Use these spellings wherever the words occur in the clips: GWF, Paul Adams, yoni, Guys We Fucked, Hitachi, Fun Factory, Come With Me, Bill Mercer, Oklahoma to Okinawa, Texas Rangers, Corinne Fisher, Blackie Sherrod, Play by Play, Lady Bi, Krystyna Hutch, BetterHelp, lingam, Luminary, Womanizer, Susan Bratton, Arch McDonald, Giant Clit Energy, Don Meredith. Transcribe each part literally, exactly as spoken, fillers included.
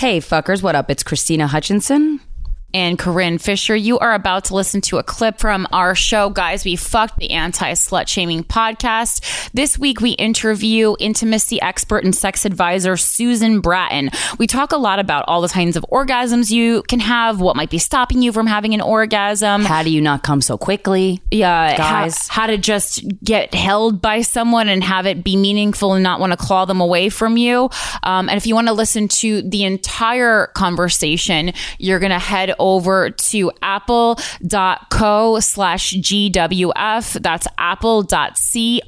Hey, fuckers, what up? It's Krystyna Hutch and Corinne Fisher. You are about to listen to a clip from our show, Guys We Fucked, the anti-slut shaming podcast. This week, we interview intimacy expert and sex advisor Susan Bratton. We talk a lot about all the kinds of orgasms you can have, what might be stopping you from having an orgasm. How do you not come so quickly? Yeah, guys. How, how to just get held by someone and have it be meaningful and not want to claw them away from you. Um, and if you want to listen to the entire conversation, you're going to head over to apple dot co slash G W F. That's apple dot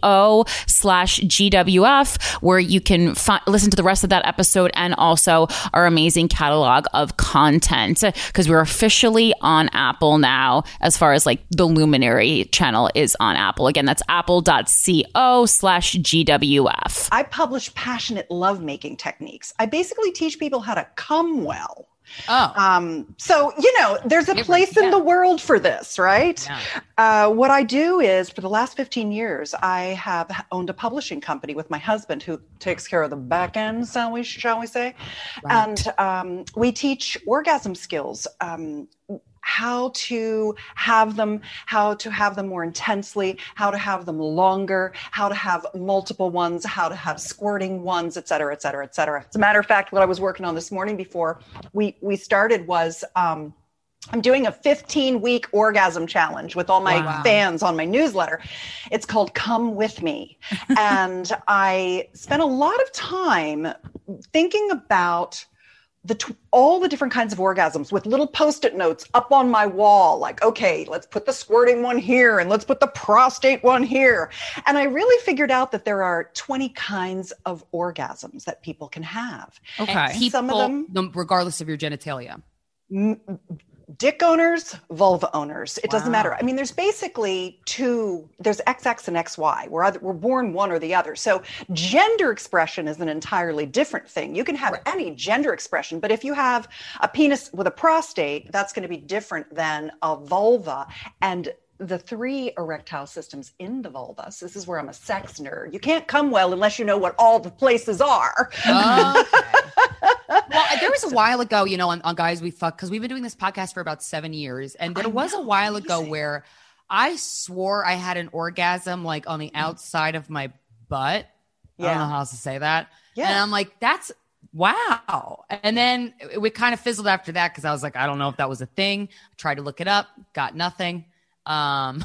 co slash G W F, where you can fi- listen to the rest of that episode and also our amazing catalog of content, because we're officially on Apple now, as far as like the Luminary channel is on Apple. Again, that's apple dot co slash G W F. I publish passionate lovemaking techniques. I basically teach people how to come well. Oh, um, so, you know, there's a place yeah. in the world for this, right? Yeah. Uh, what I do is for the last fifteen years, I have owned a publishing company with my husband who takes care of the back end, shall we, shall we say? Right. And um, we teach orgasm skills, um, how to have them, how to have them more intensely, how to have them longer, how to have multiple ones, how to have squirting ones, et cetera, et cetera, et cetera. As a matter of fact, what I was working on this morning before we, we started was um, I'm doing a fifteen week orgasm challenge with all my wow. fans on my newsletter. It's called Come With Me. And I spent a lot of time thinking about The tw- all the different kinds of orgasms with little post-it notes up on my wall, like, okay, let's put the squirting one here and let's put the prostate one here. And I really figured out that there are twenty kinds of orgasms that people can have. Okay. And people, some of them, regardless of your genitalia. M- Dick owners, vulva owners. It wow. doesn't matter. I mean, there's basically two, there's X X and X Y. We're either, we're born one or the other. So gender expression is an entirely different thing. You can have right. any gender expression, but if you have a penis with a prostate, that's going to be different than a vulva. And the three erectile systems in the vulva. So this is where I'm a sex nerd. You can't come well unless you know what all the places are. Okay. Well, there was a while ago, you know, on, on Guys We Fuck, because we've been doing this podcast for about seven years. And there I was know, a while ago amazing. Where I swore I had an orgasm like on the outside of my butt. Yeah. I don't know how else to say that. Yeah. And I'm like, that's wow. And then it, it kind of fizzled after that because I was like, I don't know if that was a thing. I tried to look it up, got nothing. Um,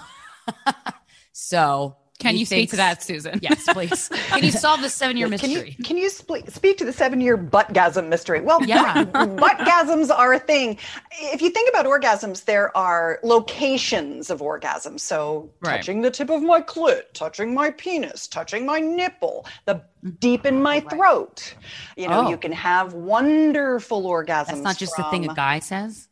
so can you speak to that, Susan? Yes, please. Can you solve the seven-year mystery? Can you, can you sp- speak to the seven-year buttgasm mystery? Well, yeah, buttgasms are a thing. If you think about orgasms, there are locations of orgasms. So right. touching the tip of my clit, touching my penis, touching my nipple, the deep in my right. throat. You know, oh. you can have wonderful orgasms. That's not just from- the thing a guy says.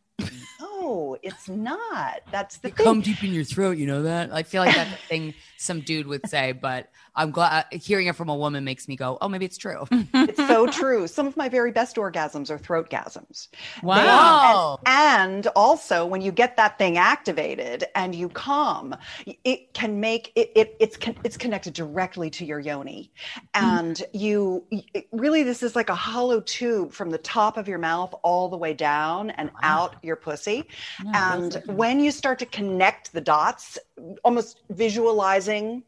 No, it's not. That's the you thing. Come deep in your throat. You know that? I feel like that's a thing some dude would say, but I'm glad uh, hearing it from a woman makes me go, oh, maybe it's true. It's so true. Some of my very best orgasms are throatgasms. Wow. They, and, and also when you get that thing activated and you come, it can make it, it it's, con- it's connected directly to your yoni. And mm. you it, really, this is like a hollow tube from the top of your mouth all the way down and wow. out your pussy. Yeah, and when you start to connect the dots, almost visualizing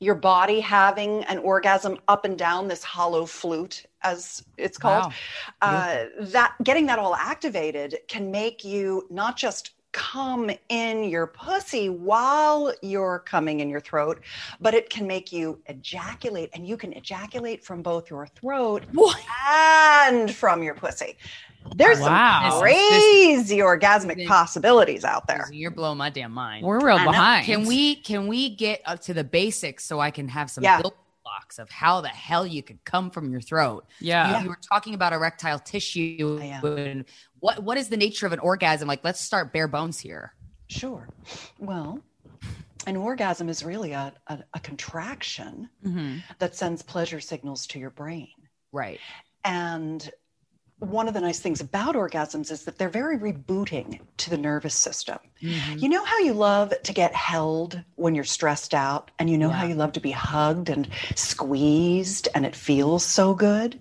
your body having an orgasm up and down this hollow flute, as it's called, wow. uh, yeah. that getting that all activated can make you not just come in your pussy while you're coming in your throat, but it can make you ejaculate, and you can ejaculate from both your throat what? And from your pussy. There's wow. some crazy this, orgasmic this, possibilities out there. You're blowing my damn mind. We're real I behind. Know. Can we can we get up to the basics so I can have some yeah. building blocks of how the hell you could come from your throat? Yeah. You, yeah. you were talking about erectile tissue. And what what is the nature of an orgasm? Like, let's start bare bones here. Sure. Well, an orgasm is really a, a, a contraction mm-hmm. that sends pleasure signals to your brain. Right. And one of the nice things about orgasms is that they're very rebooting to the nervous system. Mm-hmm. You know how you love to get held when you're stressed out, and you know yeah. how you love to be hugged and squeezed and it feels so good?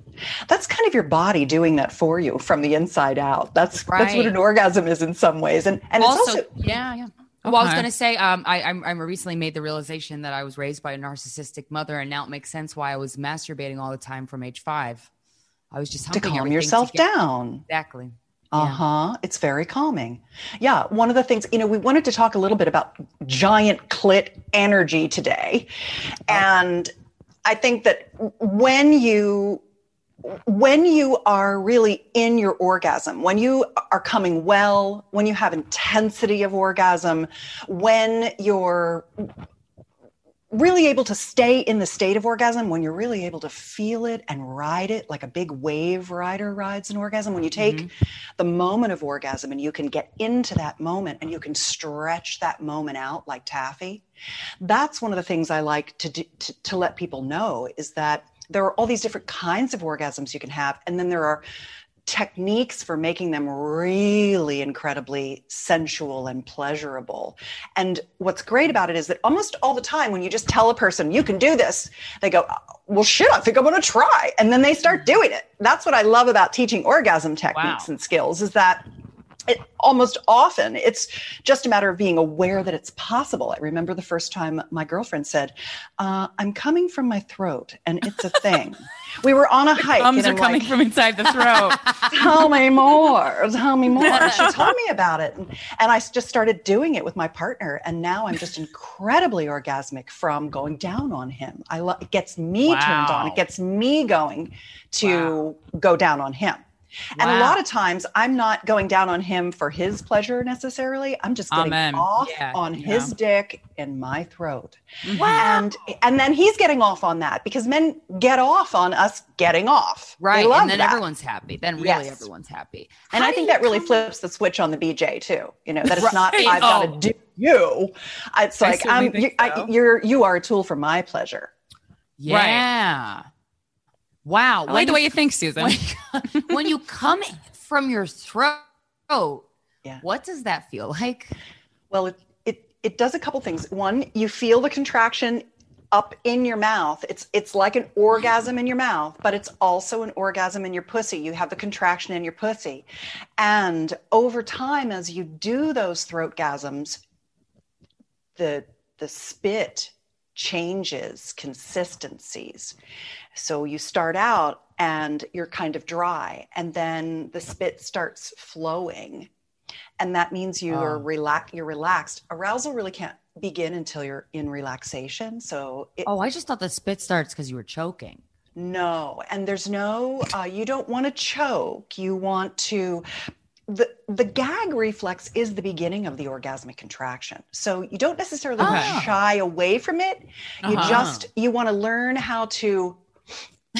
That's kind of your body doing that for you from the inside out. That's right. That's what an orgasm is in some ways. And and also, it's also yeah, yeah. Okay. Well, I was going to say, um, I, I recently made the realization that I was raised by a narcissistic mother, and now it makes sense why I was masturbating all the time from age five. I was just humping to calm yourself to get- down. Exactly. Uh-huh. Yeah. It's very calming. Yeah. One of the things, you know, we wanted to talk a little bit about giant clit energy today. And I think that when you, when you are really in your orgasm, when you are coming well, when you have intensity of orgasm, when you're really able to stay in the state of orgasm, when you're really able to feel it and ride it like a big wave rider rides an orgasm, when you take mm-hmm. the moment of orgasm and you can get into that moment and you can stretch that moment out like taffy, that's one of the things I like to do, to, to let people know, is that there are all these different kinds of orgasms you can have, and then there are techniques for making them really incredibly sensual and pleasurable. And what's great about it is that almost all the time when you just tell a person, you can do this, they go, well, shit, I think I'm going to try. And then they start doing it. That's what I love about teaching orgasm techniques wow. and skills, is that it, almost often it's just a matter of being aware that it's possible. I remember the first time my girlfriend said, uh, I'm coming from my throat and it's a thing. We were on a the hike. Thumbs are I'm coming like, from inside the throat. Tell me more. Tell me more. And she told me about it. And, and I just started doing it with my partner. And now I'm just incredibly orgasmic from going down on him. I lo- It gets me wow. turned on. It gets me going to wow. go down on him. And wow. a lot of times I'm not going down on him for his pleasure necessarily. I'm just getting Amen. off yeah, on yeah. his dick in my throat. Wow. And and then he's getting off on that, because men get off on us getting off. Right. They love and then that. everyone's happy. Then really yes. everyone's happy. And How I think that really come- flips the switch on the B J too. You know, that it's right. not I've oh. got to do you. It's I like I'm you, so. I, you're you are a tool for my pleasure. Yeah. Right. Wow. I like when, the way you think, Susan. When, when you come from your throat, yeah. what does that feel like? Well, it, it it does a couple things. One, you feel the contraction up in your mouth. It's it's like an orgasm in your mouth, but it's also an orgasm in your pussy. You have the contraction in your pussy. And over time, as you do those throatgasms, the the spit changes consistencies. So you start out and you're kind of dry, and then the spit starts flowing, and that means you oh. are relax. You're relaxed. Arousal really can't begin until you're in relaxation. So it- oh, I just thought the spit starts because you were choking. No, and there's no. Uh, you don't want to choke. You want to. The the gag reflex is the beginning of the orgasmic contraction. So you don't necessarily oh. want to shy away from it. Uh-huh. You just, you want to learn how to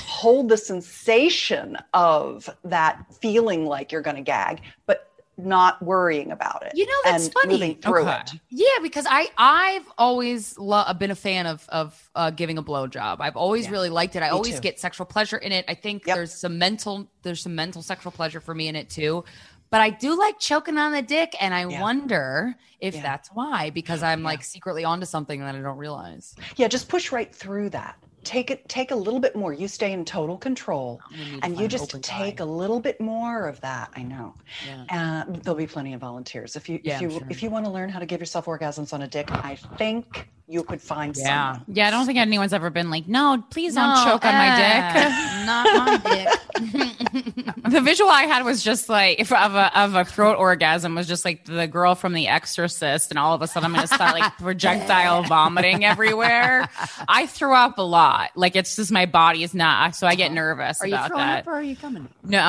hold the sensation of that feeling like you're going to gag, but not worrying about it. You know, that's and funny. Moving through okay. it. Yeah, because I, I've always lo- been a fan of, of uh, giving a blowjob. I've always yeah. really liked it. I me always too. get sexual pleasure in it. I think yep. there's some mental, there's some mental sexual pleasure for me in it too. But I do like choking on the dick, and I yeah. wonder if yeah. that's why, because I'm yeah. like secretly onto something that I don't realize. Yeah, just push right through that. Take it. Take a little bit more. You stay in total control, and you just take guy. a little bit more of that. I know. Yeah. Uh, there'll be plenty of volunteers. If you yeah, if you sure. if you want to learn how to give yourself orgasms on a dick, I think you could find yeah. someone. Yeah, I don't think anyone's ever been like, no, please no, don't choke uh, on my dick. Not my dick. The visual I had was just like, if of a of a throat orgasm was just like the girl from The Exorcist, and all of a sudden I'm going to start like projectile vomiting everywhere. I threw up a lot. Like, it's just my body is not, so I get nervous are about that. Are you throwing up or are you coming? No,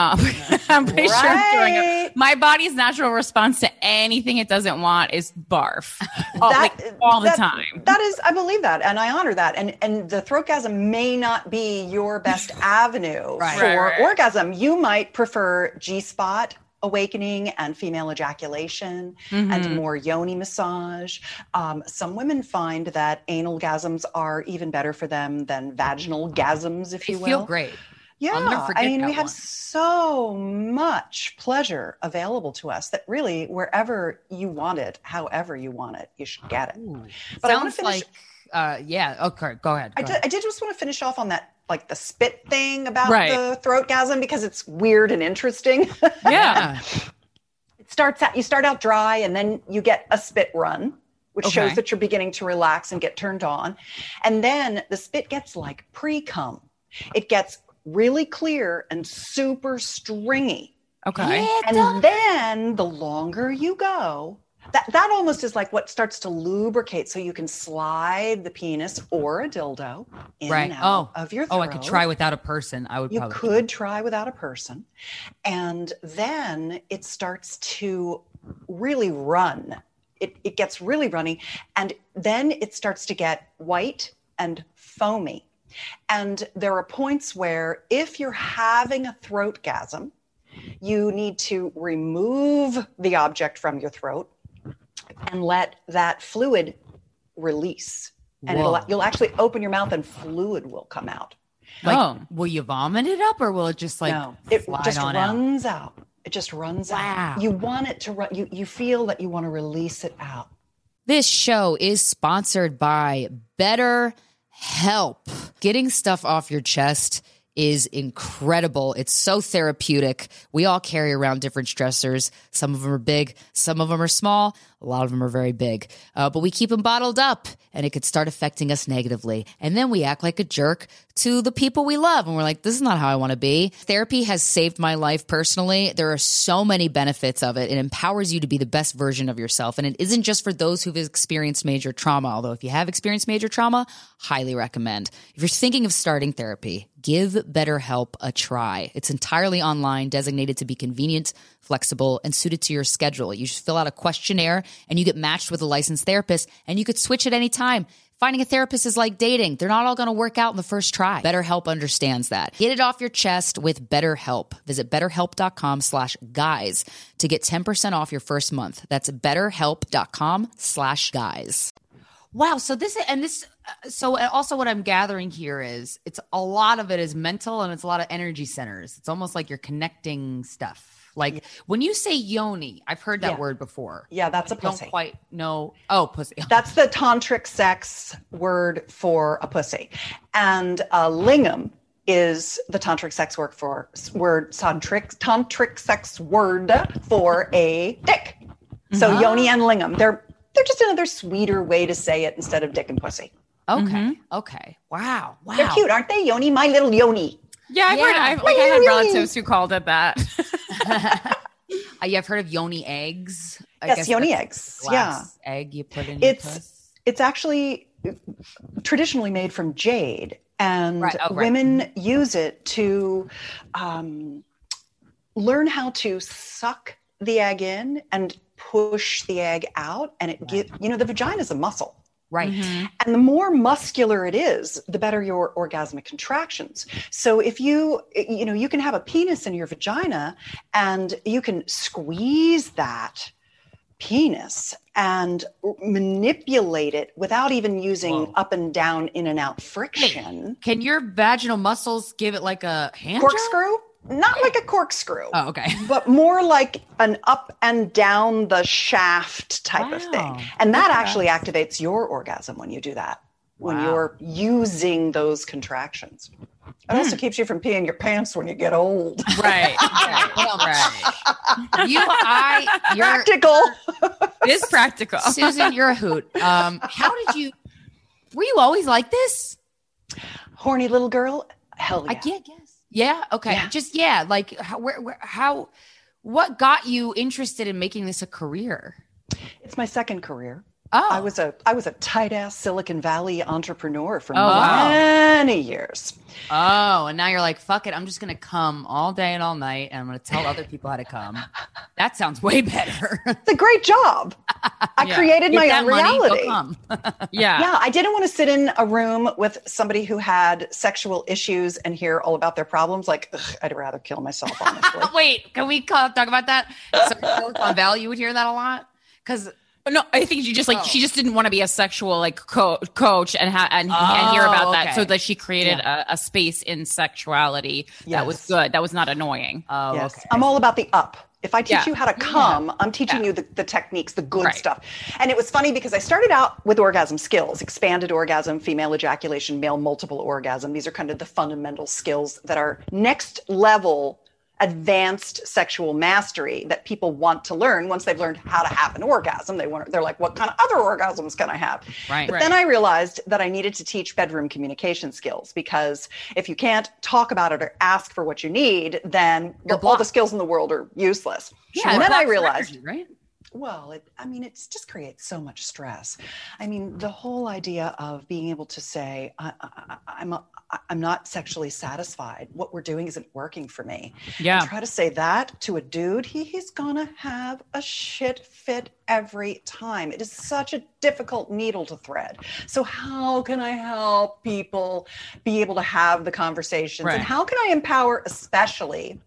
I'm pretty right. sure I'm throwing up. My body's natural response to anything it doesn't want is barf. all, that, like, all that, the time. That is, I believe that, and I honor that. And and the throatgasm may not be your best avenue right, for right, right. orgasm. You might prefer G-spot awakening and female ejaculation mm-hmm. and more yoni massage. Um, some women find that anal gasms are even better for them than vaginal gasms, if they you will. They feel great. Yeah, I mean, we have one. so much pleasure available to us that really wherever you want it, however you want it, you should get it. Ooh, but sounds I want to finish. Like, uh, yeah, okay, go ahead. Go I, did, ahead. I did just want to finish off on that, like the spit thing about right. the throatgasm, because it's weird and interesting. Yeah. It starts out, you start out dry and then you get a spit run, which okay. shows that you're beginning to relax and get turned on. And then the spit gets like pre-cum. It gets really clear and super stringy. Okay. And then the longer you go, that, that almost is like what starts to lubricate, so you can slide the penis or a dildo in right. and out oh. of your throat. Oh, I could try without a person. I would you probably. You could try without a person. And then it starts to really run. It, it gets really runny. And then it starts to get white and foamy. And there are points where if you're having a throatgasm, you need to remove the object from your throat and let that fluid release. And it'll, you'll actually open your mouth and fluid will come out. Like, oh, will you vomit it up or will it just like no, it just runs out. out. It just runs wow. out. You want it to run. You, you feel that you want to release it out. This show is sponsored by BetterHelp. Help. Getting stuff off your chest is incredible. It's so therapeutic. We all carry around different stressors. Some of them are big, some of them are small, a lot of them are very big. Uh, but we keep them bottled up and it could start affecting us negatively. And then we act like a jerk to the people we love. And we're like, this is not how I want to be. Therapy has saved my life personally. There are so many benefits of it. It empowers you to be the best version of yourself. And it isn't just for those who've experienced major trauma. Although if you have experienced major trauma, highly recommend. If you're thinking of starting therapy, give BetterHelp a try. It's entirely online, designated to be convenient, flexible, and suited to your schedule. You just fill out a questionnaire and you get matched with a licensed therapist, and you could switch at any time. Finding a therapist is like dating. They're not all going to work out in the first try. BetterHelp understands that. Get it off your chest with BetterHelp. Visit betterhelp.com slash guys to get ten percent off your first month. That's betterhelp.com slash guys. Wow. So this, and this, so also what I'm gathering here is it's a lot of it is mental and it's a lot of energy centers. It's almost like you're connecting stuff. Like yeah. when you say yoni, I've heard that yeah. word before. Yeah, that's a pussy. I don't quite know. Oh, pussy. That's the tantric sex word for a pussy. And uh, lingam is the tantric sex word for word tantric tantric sex word for a dick. So uh-huh. yoni and lingam, they're they're just another sweeter way to say it instead of dick and pussy. Okay. Mm-hmm. Okay. Wow. Wow. They're cute, aren't they? Yoni, my little yoni. Yeah, I've yeah. heard. I've, like, I had relatives who called it that. uh, yeah, I've heard of yoni eggs. I yes, guess yoni eggs. Yeah, egg you put in. It's your puss. It's actually traditionally made from jade, and right. oh, women right. use it to um, learn how to suck the egg in and push the egg out, and it right. gives you know the vagina is a muscle. Right. Mm-hmm. And the more muscular it is, the better your orgasmic contractions. So if you, you know, you can have a penis in your vagina and you can squeeze that penis and manipulate it without even using Whoa. up and down, in and out friction. Wait, can your vaginal muscles give it like a hand corkscrew? Job? Not like a corkscrew. Oh, okay. But more like an up and down the shaft type wow. of thing. And that That's actually nice. activates your orgasm when you do that, wow. when you're using those contractions. It mm. also keeps you from peeing your pants when you get old. Right. right. Well, right. You, I, you're, practical. It is practical. Susan, you're a hoot. Um, how did you, were you always like this? Horny little girl? Hell yeah. I can't guess. Yeah. Okay. Yeah. Just, yeah. Like how, where, where, how, what got you interested in making this a career? It's my second career. Oh, I was a, I was a tight ass Silicon Valley entrepreneur for oh, many wow. years. Oh, and now you're like, fuck it. I'm just going to come all day and all night. And I'm going to tell other people how to come. That sounds way better. It's a great job. I yeah. created Get my own reality. Money, yeah. Yeah. I didn't want to sit in a room with somebody who had sexual issues and hear all about their problems. Like, ugh, I'd rather kill myself, honestly. Wait, can we call, talk about that? So Silicon Valley, you would hear that a lot. Cause No, I think she just like oh. she just didn't want to be a sexual like co- coach and ha- and, oh, and hear about okay. that, so that she created yeah. a, a space in sexuality yes. that was good, that was not annoying. Oh, yes. okay. I'm all about the up. If I teach yeah. you how to come, yeah. I'm teaching yeah. you the, the techniques, the good right. stuff. And it was funny because I started out with orgasm skills, expanded orgasm, female ejaculation, male multiple orgasm. These are kind of the fundamental skills that are next level advanced sexual mastery that people want to learn once they've learned how to have an orgasm. They want, they're like, what kind of other orgasms can I have? Right, but right. then I realized that I needed to teach bedroom communication skills, because if you can't talk about it or ask for what you need, then all the skills in the world are useless. Yeah, and then I realized, energy, right? Well, it, I mean, it just creates so much stress. I mean, the whole idea of being able to say, I, I, I'm a, I'm not sexually satisfied. What we're doing isn't working for me. Yeah. And try to say that to a dude. He, he's going to have a shit fit every time. It is such a difficult needle to thread. So how can I help people be able to have the conversations? Right. And how can I empower especially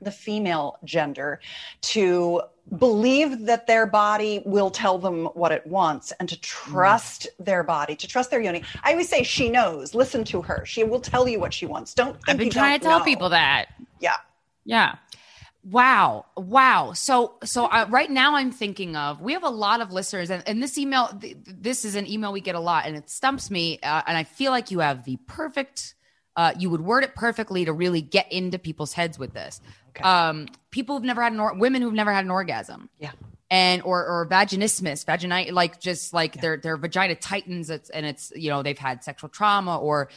the female gender to believe that their body will tell them what it wants, and to trust mm. their body, to trust their yoni. I always say she knows. Listen to her. She will tell you what she wants. Don't think I've been you trying don't to tell know. People that. Yeah. Yeah. Wow. Wow. So, so uh, right now I'm thinking of, we have a lot of listeners, and, and this email, th- this is an email we get a lot, and it stumps me. Uh, and I feel like you have the perfect, uh, you would word it perfectly to really get into people's heads with this. Okay. Um, people who've never had an or- women who've never had an orgasm, yeah, and or or vaginismus, vaginite, like just like yeah. their their vagina tightens, it's, and it's, you know, they've had sexual trauma, or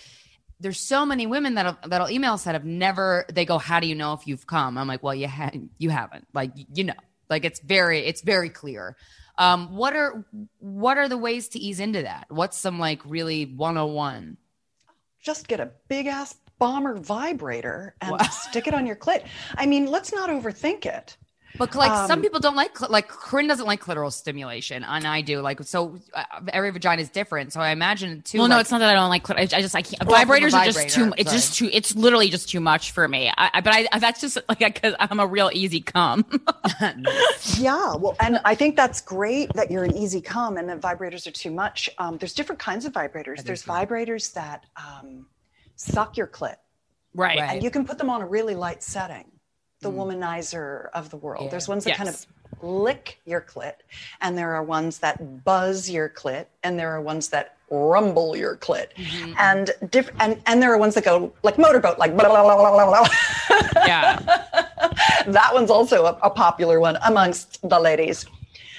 there's so many women that have, that'll email us that have never. They go, how do you know if you've come? I'm like, well, you ha- you haven't, like you know, like it's very it's very clear. Um, what are what are the ways to ease into that? What's some like really one oh one? Just get a big ass bomber vibrator and wow. stick it on your clit. I mean, let's not overthink it. But like um, some people don't like, cl- like Corinne doesn't like clitoral stimulation, and I do. Like, so uh, every vagina is different. So I imagine too. Well, like, no, it's not that I don't like clit. I, I just, I can't. Well, vibrators vibrator, are just too, sorry. It's just too, it's literally just too much for me. I, I but I, I, that's just like, I, cause I'm a real easy cum. Yeah. Well, and I think that's great that you're an easy cum and that vibrators are too much. Um, there's different kinds of vibrators. There's so. vibrators that um, suck your clit. Right. right. And you can put them on a really light setting. The Womanizer of the world. Yeah. There's ones that yes. kind of lick your clit, and there are ones that buzz your clit, and there are ones that rumble your clit, mm-hmm. and diff- and and there are ones that go like motorboat, like blah, blah, blah, blah, blah. Yeah. That one's also a, a popular one amongst the ladies.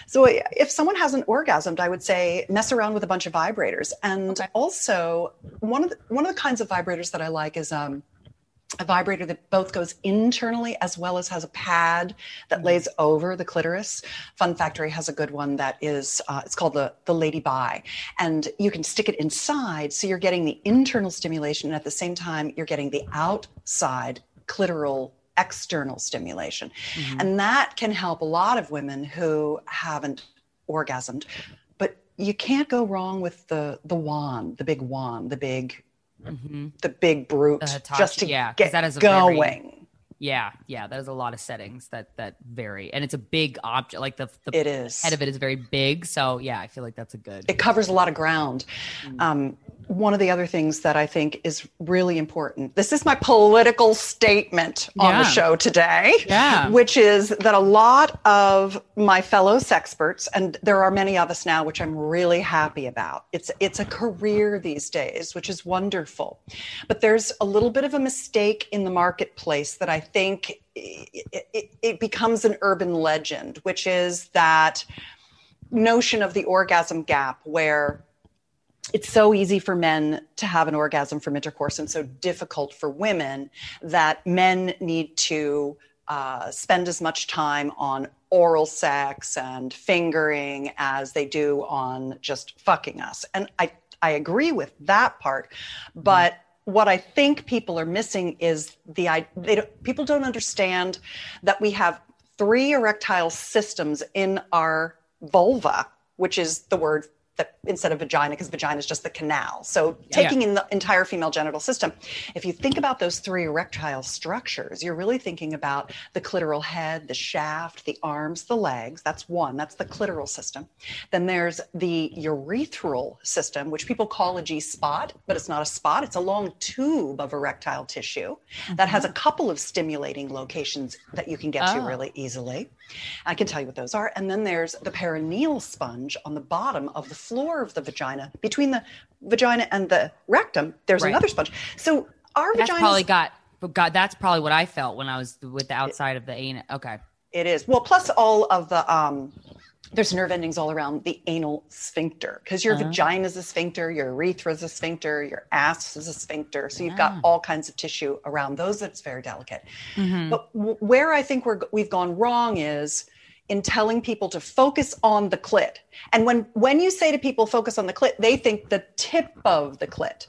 So if someone hasn't orgasmed, I would say mess around with a bunch of vibrators, and okay. also one of the, one of the kinds of vibrators that I like is um. a vibrator that both goes internally as well as has a pad that lays over the clitoris. Fun Factory has a good one that is, uh, it's called the, the Lady Bi. And you can stick it inside, so you're getting the internal stimulation, and at the same time, you're getting the outside clitoral external stimulation. Mm-hmm. And that can help a lot of women who haven't orgasmed. But you can't go wrong with the the wand, the big wand, the big... Mm-hmm. the big brute, the Hitachi, just to yeah, get that is a going. Very, yeah, yeah, that is a lot of settings that that vary, and it's a big object. Like the, the it is. head of it is very big, so yeah, I feel like that's a good. It covers a lot of ground. Mm-hmm. Um, one of the other things that I think is really important. This is my political statement on yeah. the show today, yeah. which is that a lot of my fellow sexperts, and there are many of us now, which I'm really happy about. It's it's a career these days, which is wonderful. But there's a little bit of a mistake in the marketplace that I think it, it, it becomes an urban legend, which is that notion of the orgasm gap, where it's so easy for men to have an orgasm from intercourse and so difficult for women that men need to uh, spend as much time on oral sex and fingering as they do on just fucking us. And I, I agree with that part, but what I think people are missing is the they don't, people don't understand that we have three erectile systems in our vulva, which is the word that instead of vagina, because vagina is just the canal. So taking yeah. in the entire female genital system, if you think about those three erectile structures, you're really thinking about the clitoral head, the shaft, the arms, the legs. That's one, that's the clitoral system. Then there's the urethral system, which people call a G spot, but it's not a spot. It's a long tube of erectile tissue mm-hmm. that has a couple of stimulating locations that you can get oh. to really easily. I can tell you what those are. And then there's the perineal sponge on the bottom of the floor of the vagina. Between the vagina and the rectum, there's right. another sponge. So our vagina probably got, God, that's probably what I felt when I was with the outside it, of the anus. Okay. It is. Well, plus all of the, um, there's nerve endings all around the anal sphincter, because your uh-huh. vagina is a sphincter, your urethra is a sphincter, your ass is a sphincter. So yeah. you've got all kinds of tissue around those that's very delicate. Mm-hmm. But w- where I think we're, we've gone wrong is in telling people to focus on the clit. And when, when you say to people, focus on the clit, they think the tip of the clit.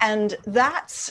And that's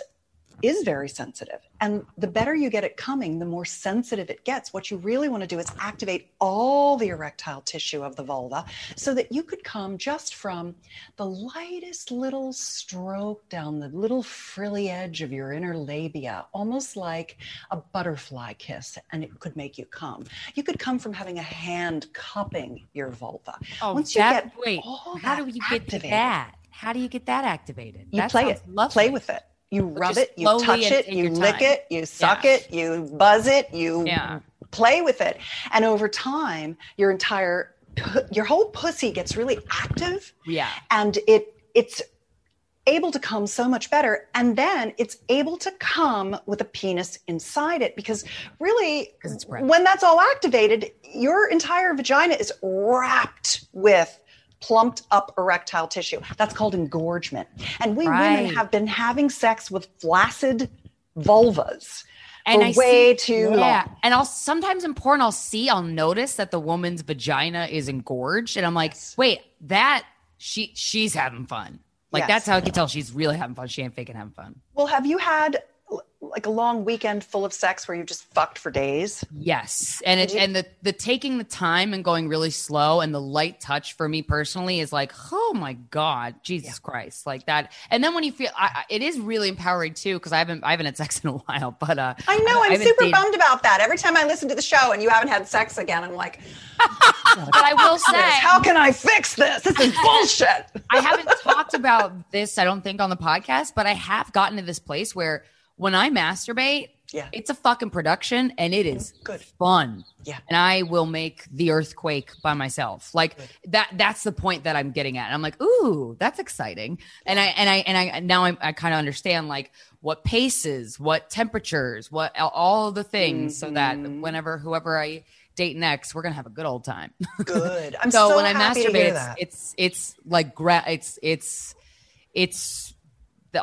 is very sensitive. And the better you get it coming, the more sensitive it gets. What you really want to do is activate all the erectile tissue of the vulva so that you could come just from the lightest little stroke down the little frilly edge of your inner labia, almost like a butterfly kiss, and it could make you come. You could come from having a hand cupping your vulva. Oh, Once you that, get wait, all how that do you activated, get that? How do you get that activated? You that play it, lovely. Play with it. You rub it, you touch it, you lick it, you suck yeah. it, you buzz it, you yeah. play with it. And over time, your entire, your whole pussy gets really active. Yeah. And it it's able to come so much better. And then it's able to come with a penis inside it, because really, it's when that's all activated, your entire vagina is wrapped with plumped up erectile tissue. That's called engorgement. And we right. women have been having sex with flaccid vulvas and for I way see, too yeah. long. And I'll sometimes in porn, I'll see, I'll notice that the woman's vagina is engorged. And I'm like, yes. wait, that she she's having fun. Like yes. that's how I can tell she's really having fun. She ain't faking having fun. Well, have you had like a long weekend full of sex where you just fucked for days? Yes. And it, and the, the taking the time and going really slow and the light touch for me personally is like, oh my God, Jesus yeah. Christ, like that. And then when you feel, I, it is really empowering too. Cause I haven't, I haven't had sex in a while, but uh, I know I, I'm super dated. bummed about that. Every time I listen to the show and you haven't had sex again, I'm like, but I will say, how can I fix this? This is bullshit. I haven't talked about this, I don't think, on the podcast, but I have gotten to this place where when I masturbate, yeah. it's a fucking production and it is good fun. Yeah. And I will make the earthquake by myself. Like good. that, that's the point that I'm getting at. And I'm like, ooh, that's exciting. And I, and I, and I, now I, I kind of understand like what paces, what temperatures, what all the things mm-hmm. so that whenever, whoever I date next, we're going to have a good old time. Good. I'm so, so when happy I masturbate, to hear that. It's, it's, it's like, gra- it's, it's, it's,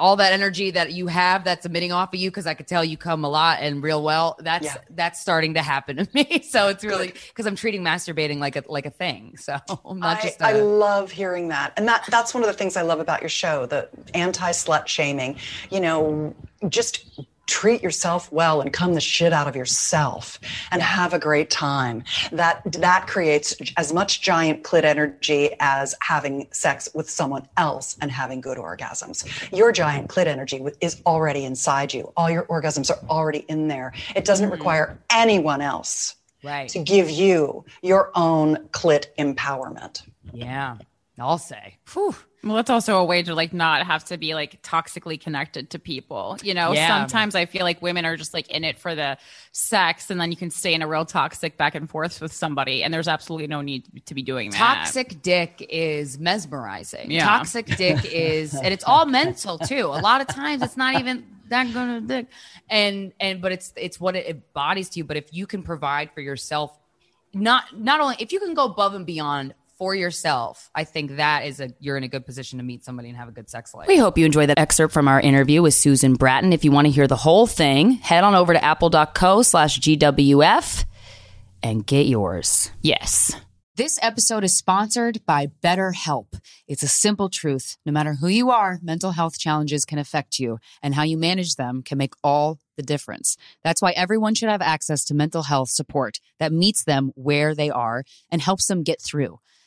all that energy that you have that's emitting off of you, because I could tell you come a lot and real well, that's yeah. that's starting to happen to me. So it's really because I'm treating masturbating like a like a thing. So I'm not I, just a- I love hearing that. And that that's one of the things I love about your show, the anti-slut shaming. You know, just treat yourself well and come the shit out of yourself and yeah. have a great time. That that creates as much giant clit energy as having sex with someone else and having good orgasms. Your giant clit energy is already inside you. All your orgasms are already in there. It doesn't mm-hmm. require anyone else right. to give you your own clit empowerment. Yeah, I'll say. Whew. Well, that's also a way to like not have to be like toxically connected to people. You know, yeah. sometimes I feel like women are just like in it for the sex, and then you can stay in a real toxic back and forth with somebody, and there's absolutely no need to be doing that. Toxic dick is mesmerizing. Yeah. Toxic dick is, and it's all mental too. A lot of times it's not even that good of a dick. And, and, but it's, it's what it embodies to you. But if you can provide for yourself, not, not only if you can go above and beyond for yourself, I think that is a, you're in a good position to meet somebody and have a good sex life. We hope you enjoyed that excerpt from our interview with Susan Bratton. If you want to hear the whole thing, head on over to apple dot co slash G W F and get yours. Yes. This episode is sponsored by BetterHelp. It's a simple truth. No matter who you are, mental health challenges can affect you, and how you manage them can make all the difference. That's why everyone should have access to mental health support that meets them where they are and helps them get through.